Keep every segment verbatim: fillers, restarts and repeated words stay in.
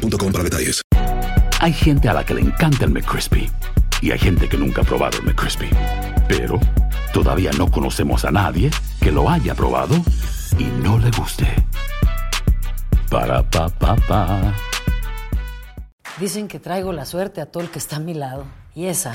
punto com para detalles. Hay gente a la que le encanta el McCrispy y hay gente que nunca ha probado el McCrispy. Pero todavía no conocemos a nadie que lo haya probado y no le guste. Para, pa, pa, pa. Dicen que traigo la suerte a todo el que está a mi lado. Y esa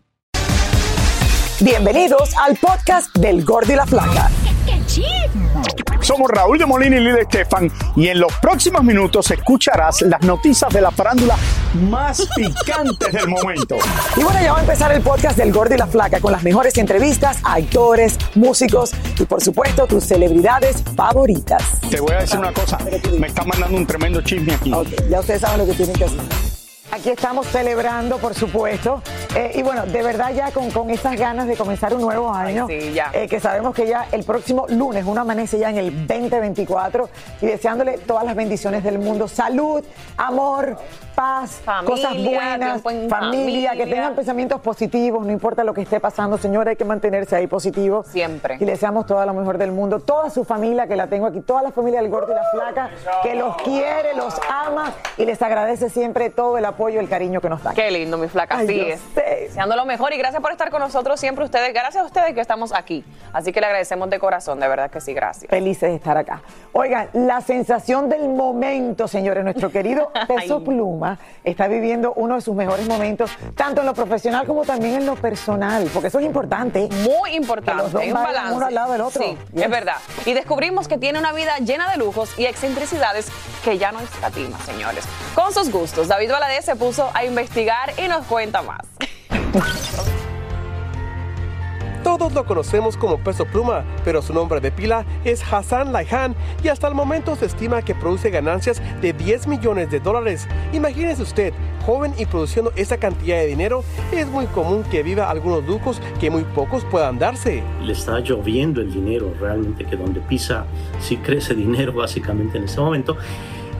Bienvenidos al podcast del Gordo y la Flaca. ¡Qué, qué chido! Somos Raúl de Molina y Lili Estefan y en los próximos minutos escucharás las noticias de la farándula más picantes del momento. Y bueno, ya va a empezar el podcast del Gordo y la Flaca con las mejores entrevistas a actores, músicos y por supuesto tus celebridades favoritas. Te voy a decir una cosa, me está mandando un tremendo chisme aquí. Okay, ya ustedes saben lo que tienen que hacer. Aquí estamos celebrando, por supuesto, eh, y bueno, de verdad ya con, con esas ganas de comenzar un nuevo año, Ay, sí, ya. Eh, que sabemos que ya el próximo lunes uno amanece ya en el veinte veinticuatro y deseándole todas las bendiciones del mundo, salud, amor, paz, familia, cosas buenas, familia, familia, que tengan pensamientos positivos, no importa lo que esté pasando, señora, hay que mantenerse ahí positivo. Siempre. Y le deseamos todo lo mejor del mundo, toda su familia que la tengo aquí, toda la familia del Gordo y la Flaca, que los quiere, los ama y les agradece siempre todo el apoyo. El cariño que nos da. Qué lindo, mi flaca. Así es. Deseando lo mejor y gracias por estar con nosotros siempre ustedes. Gracias a ustedes que estamos aquí. Así que le agradecemos de corazón, de verdad que sí, gracias. Felices de estar acá. Oigan, la sensación del momento, señores, nuestro querido Peso Pluma está viviendo uno de sus mejores momentos, tanto en lo profesional como también en lo personal, porque eso es importante. Muy importante. Que los dos vayan uno al lado del otro. Sí, yes. Es verdad. Y descubrimos que tiene una vida llena de lujos y excentricidades que ya no escatima, señores. Con sus gustos, David Valadez se puso a investigar y nos cuenta más. Todos lo conocemos como Peso Pluma, pero su nombre de pila es Hassan Laihan y hasta el momento se estima que produce ganancias de diez millones de dólares. Imagínese usted, joven y produciendo esa cantidad de dinero, es muy común que viva algunos lujos que muy pocos puedan darse. Le está lloviendo el dinero realmente, que donde pisa sí crece dinero básicamente en este momento.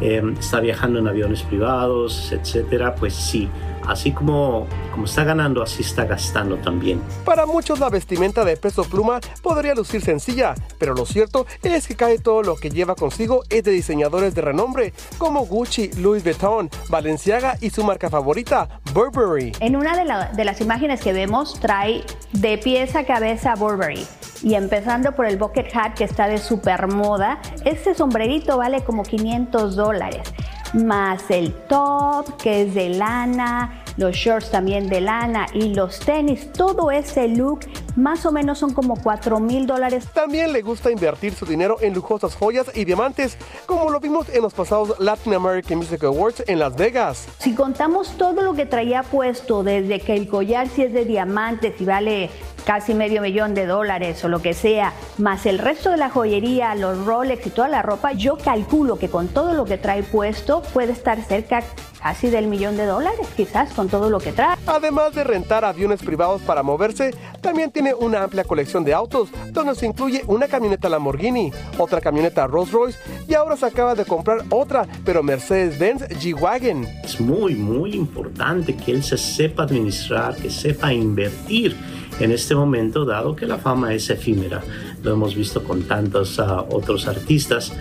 Eh, está viajando en aviones privados, etcétera, pues sí, así como, como está ganando, así está gastando también. Para muchos la vestimenta de Peso Pluma podría lucir sencilla, pero lo cierto es que casi todo lo que lleva consigo es de diseñadores de renombre, como Gucci, Louis Vuitton, Balenciaga y su marca favorita, Burberry. En una de, la, de las imágenes que vemos trae de pies a cabeza Burberry. Y empezando por el bucket hat que está de super moda, este sombrerito vale como quinientos dólares, más el top que es de lana, los shorts también de lana y los tenis, todo ese look más o menos son como cuatro mil dólares. También le gusta invertir su dinero en lujosas joyas y diamantes, como lo vimos en los pasados Latin American Music Awards en Las Vegas. Si contamos todo lo que traía puesto, desde que el collar si es de diamantes y vale casi medio millón de dólares o lo que sea, más el resto de la joyería, los Rolex y toda la ropa, yo calculo que con todo lo que trae puesto puede estar cerca casi del millón de dólares, quizás, con todo lo que trae. Además de rentar aviones privados para moverse, también tiene una amplia colección de autos, donde se incluye una camioneta Lamborghini, otra camioneta Rolls Royce y ahora se acaba de comprar otra, pero Mercedes-Benz G-Wagon. Es muy, muy importante que él se sepa administrar, que sepa invertir en este momento, dado que la fama es efímera. Lo hemos visto con tantos uh, otros artistas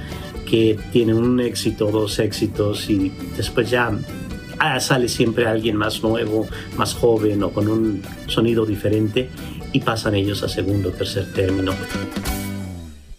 que tienen un éxito, dos éxitos y después ya ah, sale siempre alguien más nuevo, más joven o con un sonido diferente y pasan ellos a segundo o tercer término.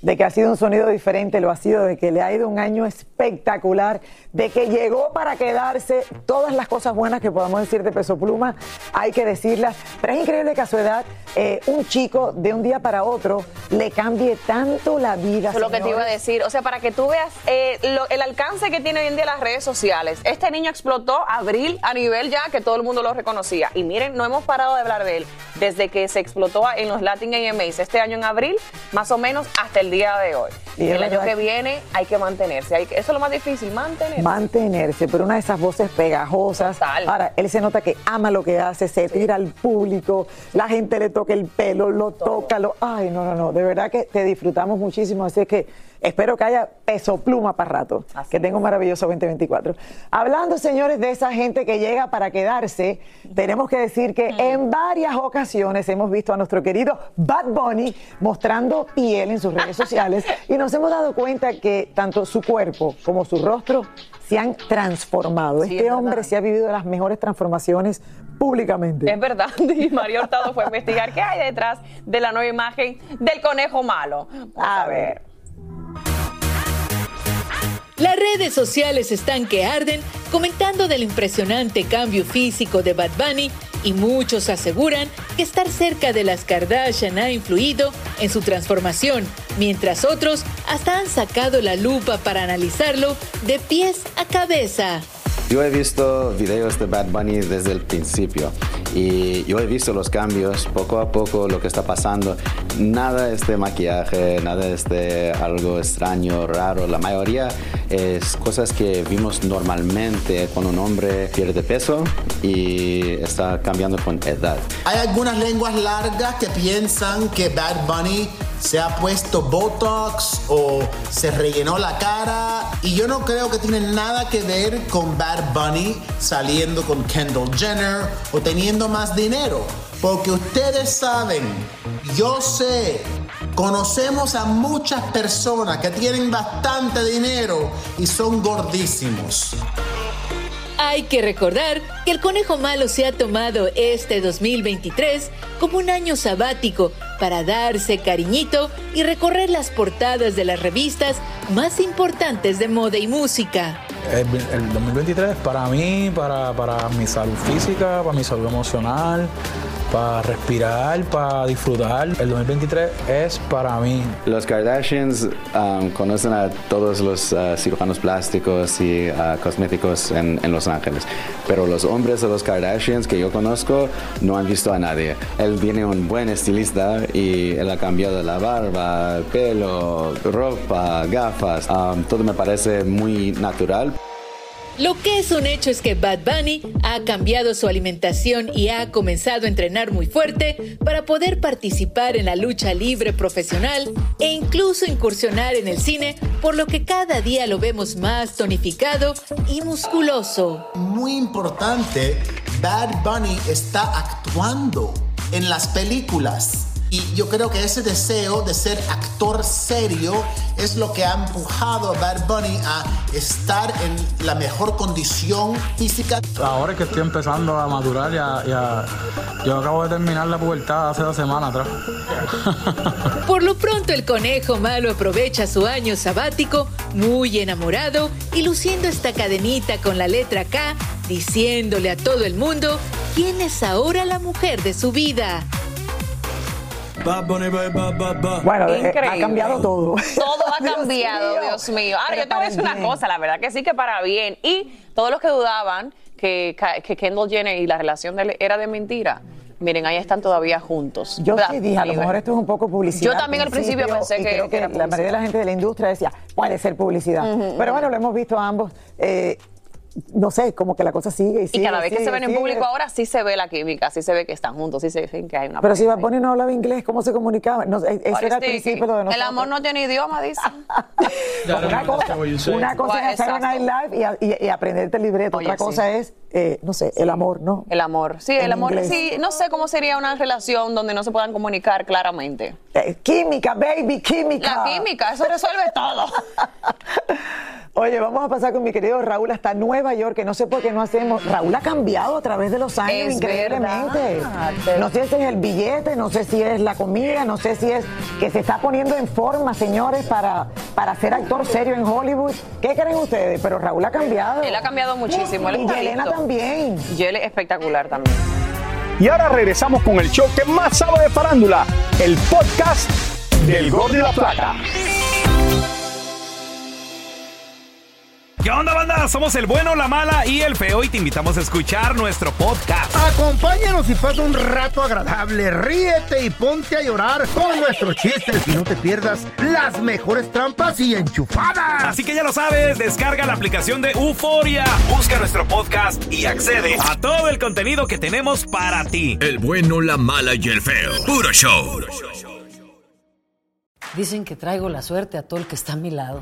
de que ha sido un sonido diferente, lo ha sido, de que le ha ido un año espectacular, de que llegó para quedarse. Todas las cosas buenas que podamos decir de Peso Pluma, hay que decirlas. Pero es increíble que a su edad, eh, un chico de un día para otro le cambie tanto la vida. Eso es lo que te iba a decir. O sea, para que tú veas eh, lo, el alcance que tiene hoy en día las redes sociales. Este niño explotó abril a nivel ya que todo el mundo lo reconocía. Y miren, no hemos parado de hablar de él desde que se explotó en los Latin A M As este año en abril, más o menos hasta el día de hoy. Y el año que viene hay que mantenerse. Hay que, eso es lo más difícil, mantenerse. Mantenerse, pero una de esas voces pegajosas. Total. Ahora, él se nota que ama lo que hace, se tira al público, la gente le toca el pelo, lo Todo. toca, lo... Ay, no, no, no, de verdad que te disfrutamos muchísimo, así es que espero que haya Peso Pluma para rato, así que tenga un maravilloso veinte veinticuatro. Hablando, señores, de esa gente que llega para quedarse, tenemos que decir que mm. en varias ocasiones hemos visto a nuestro querido Bad Bunny mostrando piel en sus redes sociales y nos hemos dado cuenta que tanto su cuerpo como su rostro se han transformado. Sí, este es hombre verdad. se ha vivido las mejores transformaciones públicamente. Es verdad, y María Hurtado fue a investigar qué hay detrás de la nueva imagen del conejo malo. A, a ver. Las redes sociales están que arden comentando del impresionante cambio físico de Bad Bunny y muchos aseguran que estar cerca de las Kardashian ha influido en su transformación, mientras otros hasta han sacado la lupa para analizarlo de pies a cabeza. Yo he visto videos de Bad Bunny desde el principio y yo he visto los cambios poco a poco, lo que está pasando. Nada es de maquillaje, nada es de algo extraño, raro. La mayoría es cosas que vimos normalmente cuando un hombre pierde peso y está cambiando con edad. Hay algunas lenguas largas que piensan que Bad Bunny se ha puesto Botox o se rellenó la cara. Y yo no creo que tiene nada que ver con Bad Bunny saliendo con Kendall Jenner o teniendo más dinero. Porque ustedes saben, yo sé, conocemos a muchas personas que tienen bastante dinero y son gordísimos. Hay que recordar que el conejo malo se ha tomado este dos mil veintitrés como un año sabático para darse cariñito y recorrer las portadas de las revistas más importantes de moda y música. El, el dos mil veintitrés para mí, para, para mi salud física, para mi salud emocional, para respirar, para disfrutar. El dos mil veintitrés es para mí. Los Kardashians um, conocen a todos los uh, cirujanos plásticos y uh, cosméticos en, en Los Ángeles, pero los hombres de los Kardashians que yo conozco no han visto a nadie. Él tiene un buen estilista y él ha cambiado la barba, pelo, ropa, gafas. Um, todo me parece muy natural. Lo que es un hecho es que Bad Bunny ha cambiado su alimentación y ha comenzado a entrenar muy fuerte para poder participar en la lucha libre profesional e incluso incursionar en el cine, por lo que cada día lo vemos más tonificado y musculoso. Muy importante, Bad Bunny está actuando en las películas. Y yo creo que ese deseo de ser actor serio es lo que ha empujado a Bad Bunny a estar en la mejor condición física. Ahora es que estoy empezando a madurar, ya, ya, yo acabo de terminar la pubertad hace dos semanas atrás. Por lo pronto el conejo malo aprovecha su año sabático muy enamorado y luciendo esta cadenita con la letra K, diciéndole a todo el mundo quién es ahora la mujer de su vida. Bueno, eh, ha cambiado todo. Todo ha Dios cambiado, mío. Dios mío. Ahora, pero yo te voy a decir una cosa, la verdad que sí que para bien. Y todos los que dudaban que, que Kendall Jenner y la relación de él era de mentira, miren, ahí están todavía juntos. Yo sí dije, a lo mejor esto es un poco publicidad. Yo también al principio, principio pensé que, creo que, que era la mayoría de la gente de la industria decía, puede ser publicidad. Uh-huh, pero bueno, uh-huh. lo hemos visto a ambos. Eh, No sé, como que la cosa sigue y sigue. Y cada vez sigue, que se ven sigue. en público ahora, sí se ve la química, sí se ve que están juntos, sí se ve que hay una... Pero si Bad Bunny no hablaba inglés, ¿cómo se comunicaba? No, eso What era el principio de nosotros. El amor no tiene idioma, dice. una cosa, una cosa well, es hacer un live y, y, y aprenderte el libreto. Oye, otra cosa sí. es, eh, no sé, el amor, ¿no? El amor, sí, el en amor, inglés. sí. No sé cómo sería una relación donde no se puedan comunicar claramente. Eh, química, baby, química. La química, eso resuelve todo. Oye, vamos a pasar con mi querido Raúl hasta Nueva York, que no sé por qué no hacemos. Raúl ha cambiado a través de los años es increíblemente. Verdad. No sé si es el billete, no sé si es la comida, no sé si es que se está poniendo en forma, señores, para, para ser actor serio en Hollywood. ¿Qué creen ustedes? Pero Raúl ha cambiado. Él ha cambiado muchísimo. Y Yelena también. Yelena espectacular también. Y ahora regresamos con el show que más sabe de farándula, el podcast del Gordo y la Flaca. ¿Qué onda, banda? Somos el bueno, la mala y el feo y te invitamos a escuchar nuestro podcast. Acompáñanos y pasa un rato agradable, ríete y ponte a llorar con nuestros chistes y no te pierdas las mejores trampas y enchufadas. Así que ya lo sabes, descarga la aplicación de Euforia, busca nuestro podcast y accede a todo el contenido que tenemos para ti. El bueno, la mala y el feo. Puro show. Dicen que traigo la suerte a todo el que está a mi lado.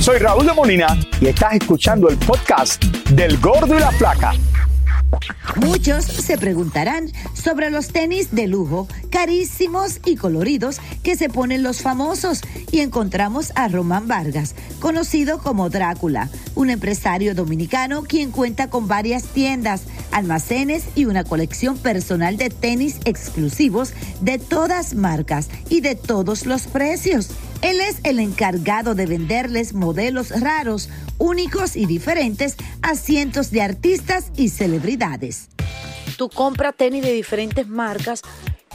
Soy Raúl de Molina y estás escuchando el podcast del Gordo y la Flaca. Muchos se preguntarán sobre los tenis de lujo, carísimos y coloridos que se ponen los famosos, y encontramos a Román Vargas, conocido como Drácula, un empresario dominicano quien cuenta con varias tiendas, almacenes y una colección personal de tenis exclusivos de todas marcas y de todos los precios. Él es el encargado de venderles modelos raros, únicos y diferentes a cientos de artistas y celebridades. Tú compras tenis de diferentes marcas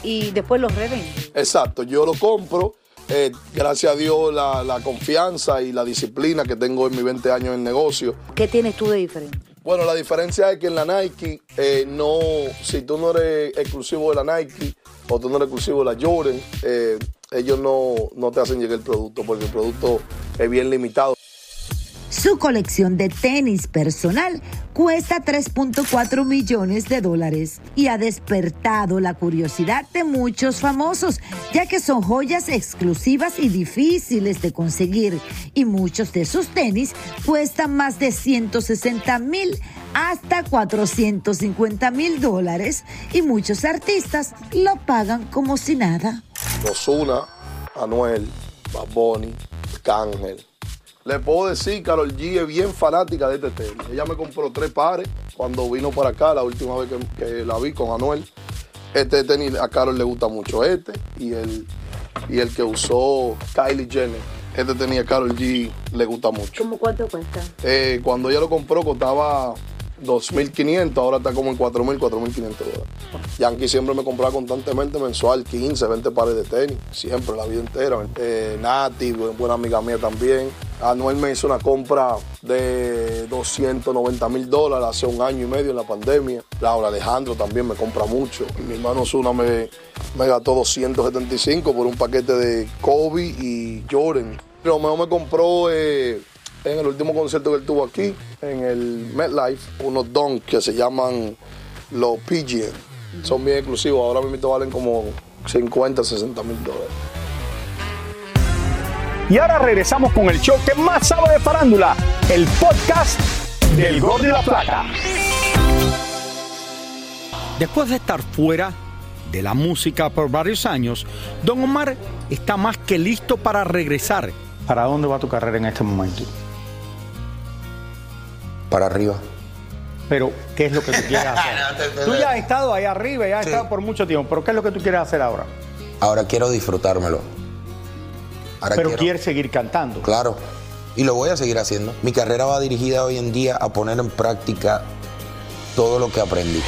y después los revendes. Exacto, yo lo compro. Eh, gracias a Dios la, la confianza y la disciplina que tengo en mis veinte años en negocio. ¿Qué tienes tú de diferente? Bueno, la diferencia es que en la Nike, eh, no, si tú no eres exclusivo de la Nike o tú no eres exclusivo de la Jordan, eh, ellos no, no te hacen llegar el producto porque el producto es bien limitado. Su colección de tenis personal cuesta tres punto cuatro millones de dólares y ha despertado la curiosidad de muchos famosos, ya que son joyas exclusivas y difíciles de conseguir, y muchos de sus tenis cuestan más de ciento sesenta mil hasta cuatrocientos cincuenta mil dólares, y muchos artistas lo pagan como si nada. Ozuna, Anuel, Bad Bunny, Kendall. Le puedo decir, Karol G es bien fanática de este tema. Ella me compró tres pares cuando vino para acá, la última vez que, que la vi con Anuel. Este tenis a Karol le gusta mucho, este y el, y el que usó Kylie Jenner. Este tenis a Karol G le gusta mucho. ¿Cómo cuánto cuesta? Eh, cuando ella lo compró costaba dos mil quinientos, ahora está como en cuatro mil, cuatro mil quinientos dólares. Yankee siempre me compraba constantemente mensual, quince, veinte pares de tenis, siempre, la vida entera. Eh, Nati, buena amiga mía también. Anuel me hizo una compra de doscientos noventa mil dólares hace un año y medio en la pandemia. Laura Alejandro también me compra mucho. Mi hermano Zuna me, me gastó doscientos setenta y cinco por un paquete de Kobe y Jordan. Romeo me compró... Eh, en el último concierto que él tuvo aquí, en el MetLife, unos dons que se llaman los P G M. Son bien exclusivos, ahora mismo valen como cincuenta, sesenta mil dólares. Y ahora regresamos con el show que más sabe de farándula, el podcast del Gordo y la Flaca. Después de estar fuera de la música por varios años, Don Omar está más que listo para regresar. ¿Para dónde va tu carrera en este momento? Para arriba. Pero, ¿qué es lo que tú quieres hacer? Tú ya has estado ahí arriba, ya has sí. estado por mucho tiempo, pero ¿qué es lo que tú quieres hacer ahora? Ahora quiero disfrutármelo. Ahora pero quiero... quieres seguir cantando. Claro, y lo voy a seguir haciendo. Mi carrera va dirigida hoy en día a poner en práctica todo lo que aprendí.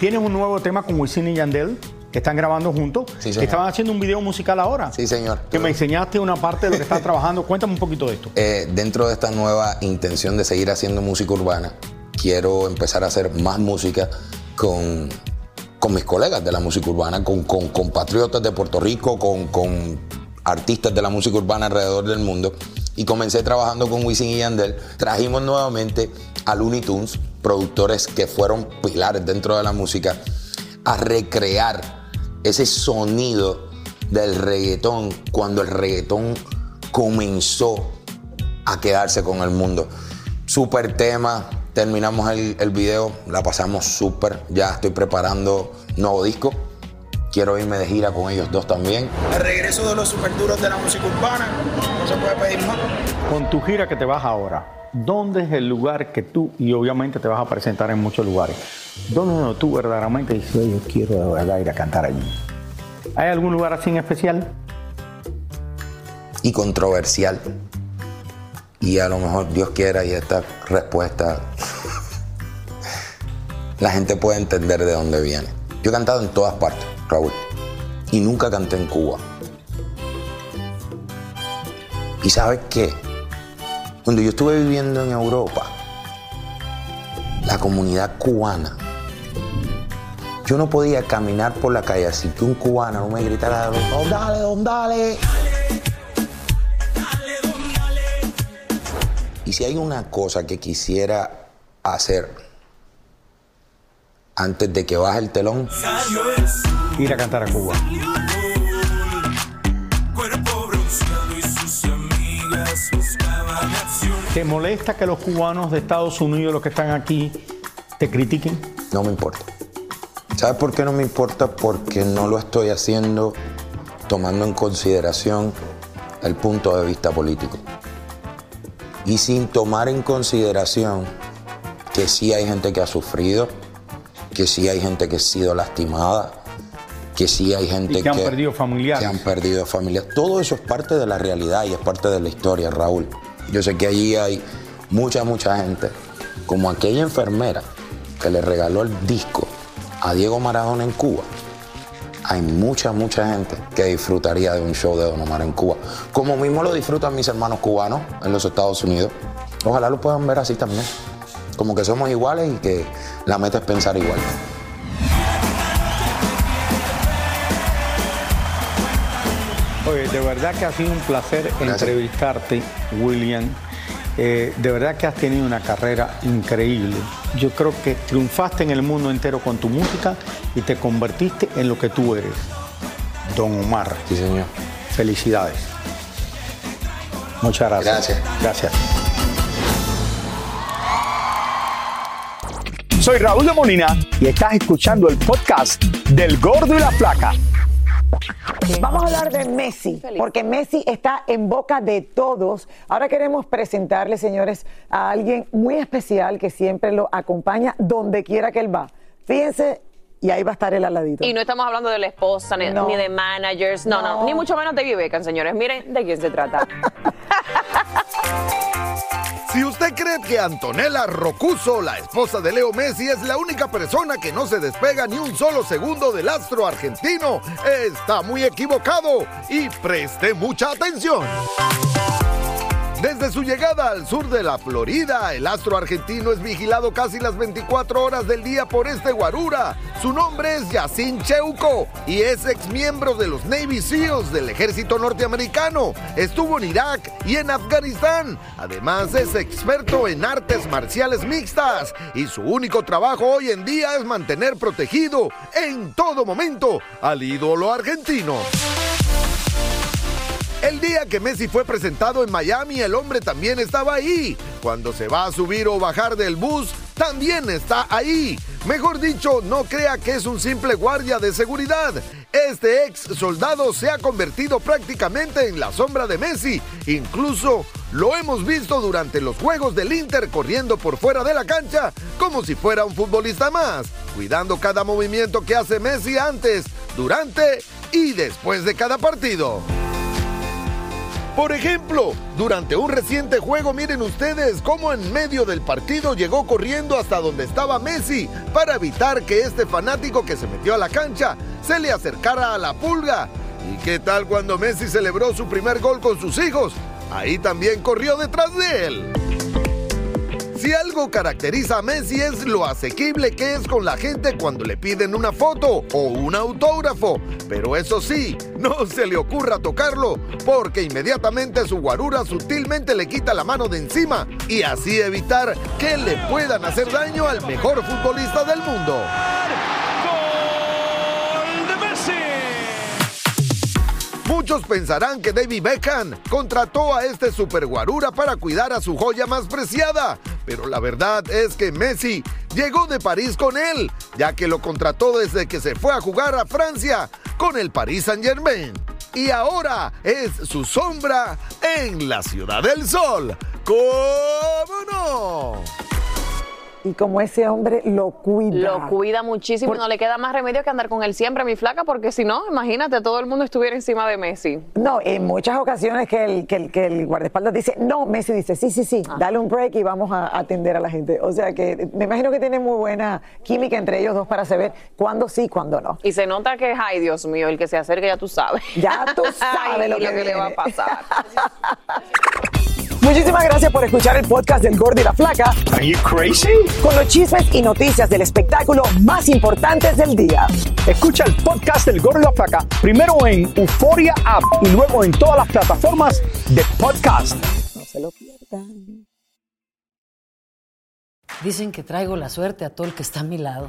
Tienes un nuevo tema con Wisin y Yandel, que están grabando juntos, sí, que estaban haciendo un video musical ahora. Sí, señor. Que me enseñaste una parte de lo que estás trabajando. Cuéntame un poquito de esto. Eh, dentro de esta nueva intención de seguir haciendo música urbana, quiero empezar a hacer más música con, con mis colegas de la música urbana, con, con compatriotas de Puerto Rico, con, con artistas de la música urbana alrededor del mundo y comencé trabajando con Wisin y Yandel. Trajimos nuevamente a Looney Tunes, productores que fueron pilares dentro de la música, a recrear ese sonido del reggaetón cuando el reggaetón comenzó a quedarse con el mundo. Súper tema, terminamos el, el video, la pasamos súper. Ya estoy preparando nuevo disco. Quiero irme de gira con ellos dos también. El regreso de los superduros de la música urbana, no se puede pedir más. Con tu gira que te vas ahora, ¿dónde es el lugar que tú, y obviamente te vas a presentar en muchos lugares, dónde tú verdaderamente dices, yo quiero ir a cantar allí? ¿Hay algún lugar así en especial? Y controversial. Y a lo mejor, Dios quiera, y esta respuesta, la gente puede entender de dónde viene. Yo he cantado en todas partes, Raúl, y nunca canté en Cuba. ¿Y sabes qué? Cuando yo estuve viviendo en Europa, la comunidad cubana, yo no podía caminar por la calle así que un cubano no me gritara, ¡Oh, dale, don, dale! Y si hay una cosa que quisiera hacer antes de que baje el telón, ir a cantar a Cuba. ¿Te molesta que los cubanos de Estados Unidos, los que están aquí, te critiquen? No me importa. ¿Sabes por qué no me importa? Porque no lo estoy haciendo tomando en consideración el punto de vista político. Y sin tomar en consideración que sí hay gente que ha sufrido, que sí hay gente que ha sido lastimada, que sí hay gente que, que han perdido familiares. Que han perdido familiares. Todo eso es parte de la realidad y es parte de la historia, Raúl. Yo sé que allí hay mucha, mucha gente, como aquella enfermera que le regaló el disco a Diego Maradona en Cuba. Hay mucha, mucha gente que disfrutaría de un show de Don Omar en Cuba, como mismo lo disfrutan mis hermanos cubanos en los Estados Unidos. Ojalá lo puedan ver así también, como que somos iguales y que la meta es pensar igual. Oye, de verdad que ha sido un placer Gracias. entrevistarte, William. Eh, de verdad que has tenido una carrera increíble. Yo creo que triunfaste en el mundo entero con tu música y te convertiste en lo que tú eres, Don Omar. Sí, señor. Felicidades. Muchas gracias. Gracias. Gracias. Soy Raúl de Molina y estás escuchando el podcast del Gordo y la Flaca. Vamos a hablar de Messi, porque Messi está en boca de todos. Ahora queremos presentarle, señores, a alguien muy especial que siempre lo acompaña donde quiera que él va. Fíjense, y ahí va a estar el aladito. Y no estamos hablando de la esposa, ni, no. ni de managers, no, no, no, ni mucho menos de Vivekan, señores. Miren de quién se trata. Si usted cree que Antonella Roccuzzo, la esposa de Leo Messi, es la única persona que no se despega ni un solo segundo del astro argentino, está muy equivocado y preste mucha atención. Desde su llegada al sur de la Florida, el astro argentino es vigilado casi las veinticuatro horas del día por este guarura. Su nombre es Yasin Cheuco y es exmiembro de los Navy SEALs del ejército norteamericano. Estuvo en Irak y en Afganistán. Además, es experto en artes marciales mixtas y su único trabajo hoy en día es mantener protegido en todo momento al ídolo argentino. El día que Messi fue presentado en Miami, el hombre también estaba ahí. Cuando se va a subir o bajar del bus, también está ahí. Mejor dicho, no crea que es un simple guardia de seguridad. Este ex soldado se ha convertido prácticamente en la sombra de Messi. Incluso lo hemos visto durante los juegos del Inter corriendo por fuera de la cancha como si fuera un futbolista más, cuidando cada movimiento que hace Messi antes, durante y después de cada partido. Por ejemplo, durante un reciente juego, miren ustedes cómo en medio del partido llegó corriendo hasta donde estaba Messi para evitar que este fanático que se metió a la cancha se le acercara a la pulga. ¿Y qué tal cuando Messi celebró su primer gol con sus hijos? Ahí también corrió detrás de él. Si algo caracteriza a Messi es lo asequible que es con la gente cuando le piden una foto o un autógrafo. Pero eso sí, no se le ocurra tocarlo, porque inmediatamente su guarura sutilmente le quita la mano de encima y así evitar que le puedan hacer daño al mejor futbolista del mundo. Muchos pensarán que David Beckham contrató a este superguarura para cuidar a su joya más preciada, pero la verdad es que Messi llegó de París con él, ya que lo contrató desde que se fue a jugar a Francia con el Paris Saint-Germain. Y ahora es su sombra en la Ciudad del Sol. ¡Cómo no! Y como ese hombre lo cuida. Lo cuida muchísimo. Por... No le queda más remedio que andar con él siempre, mi flaca, porque si no, imagínate, todo el mundo estuviera encima de Messi. No, en muchas ocasiones que el, que el, que el guardaespaldas dice, no, Messi dice, sí, sí, sí, ah. dale un break y vamos a atender a la gente. O sea que me imagino que tiene muy buena química entre ellos dos para saber cuándo sí, cuándo no. Y se nota que, ay, Dios mío, el que se acerque ya tú sabes. Ya tú sabes lo, que, lo que le va a pasar. Muchísimas gracias por escuchar el podcast del Gordo y la Flaca. Are you crazy? Con los chismes y noticias del espectáculo más importantes del día. Escucha el podcast del Gordo y la Flaca primero en Euforia App y luego en todas las plataformas de podcast. No se lo pierdan. Dicen que traigo la suerte a todo el que está a mi lado.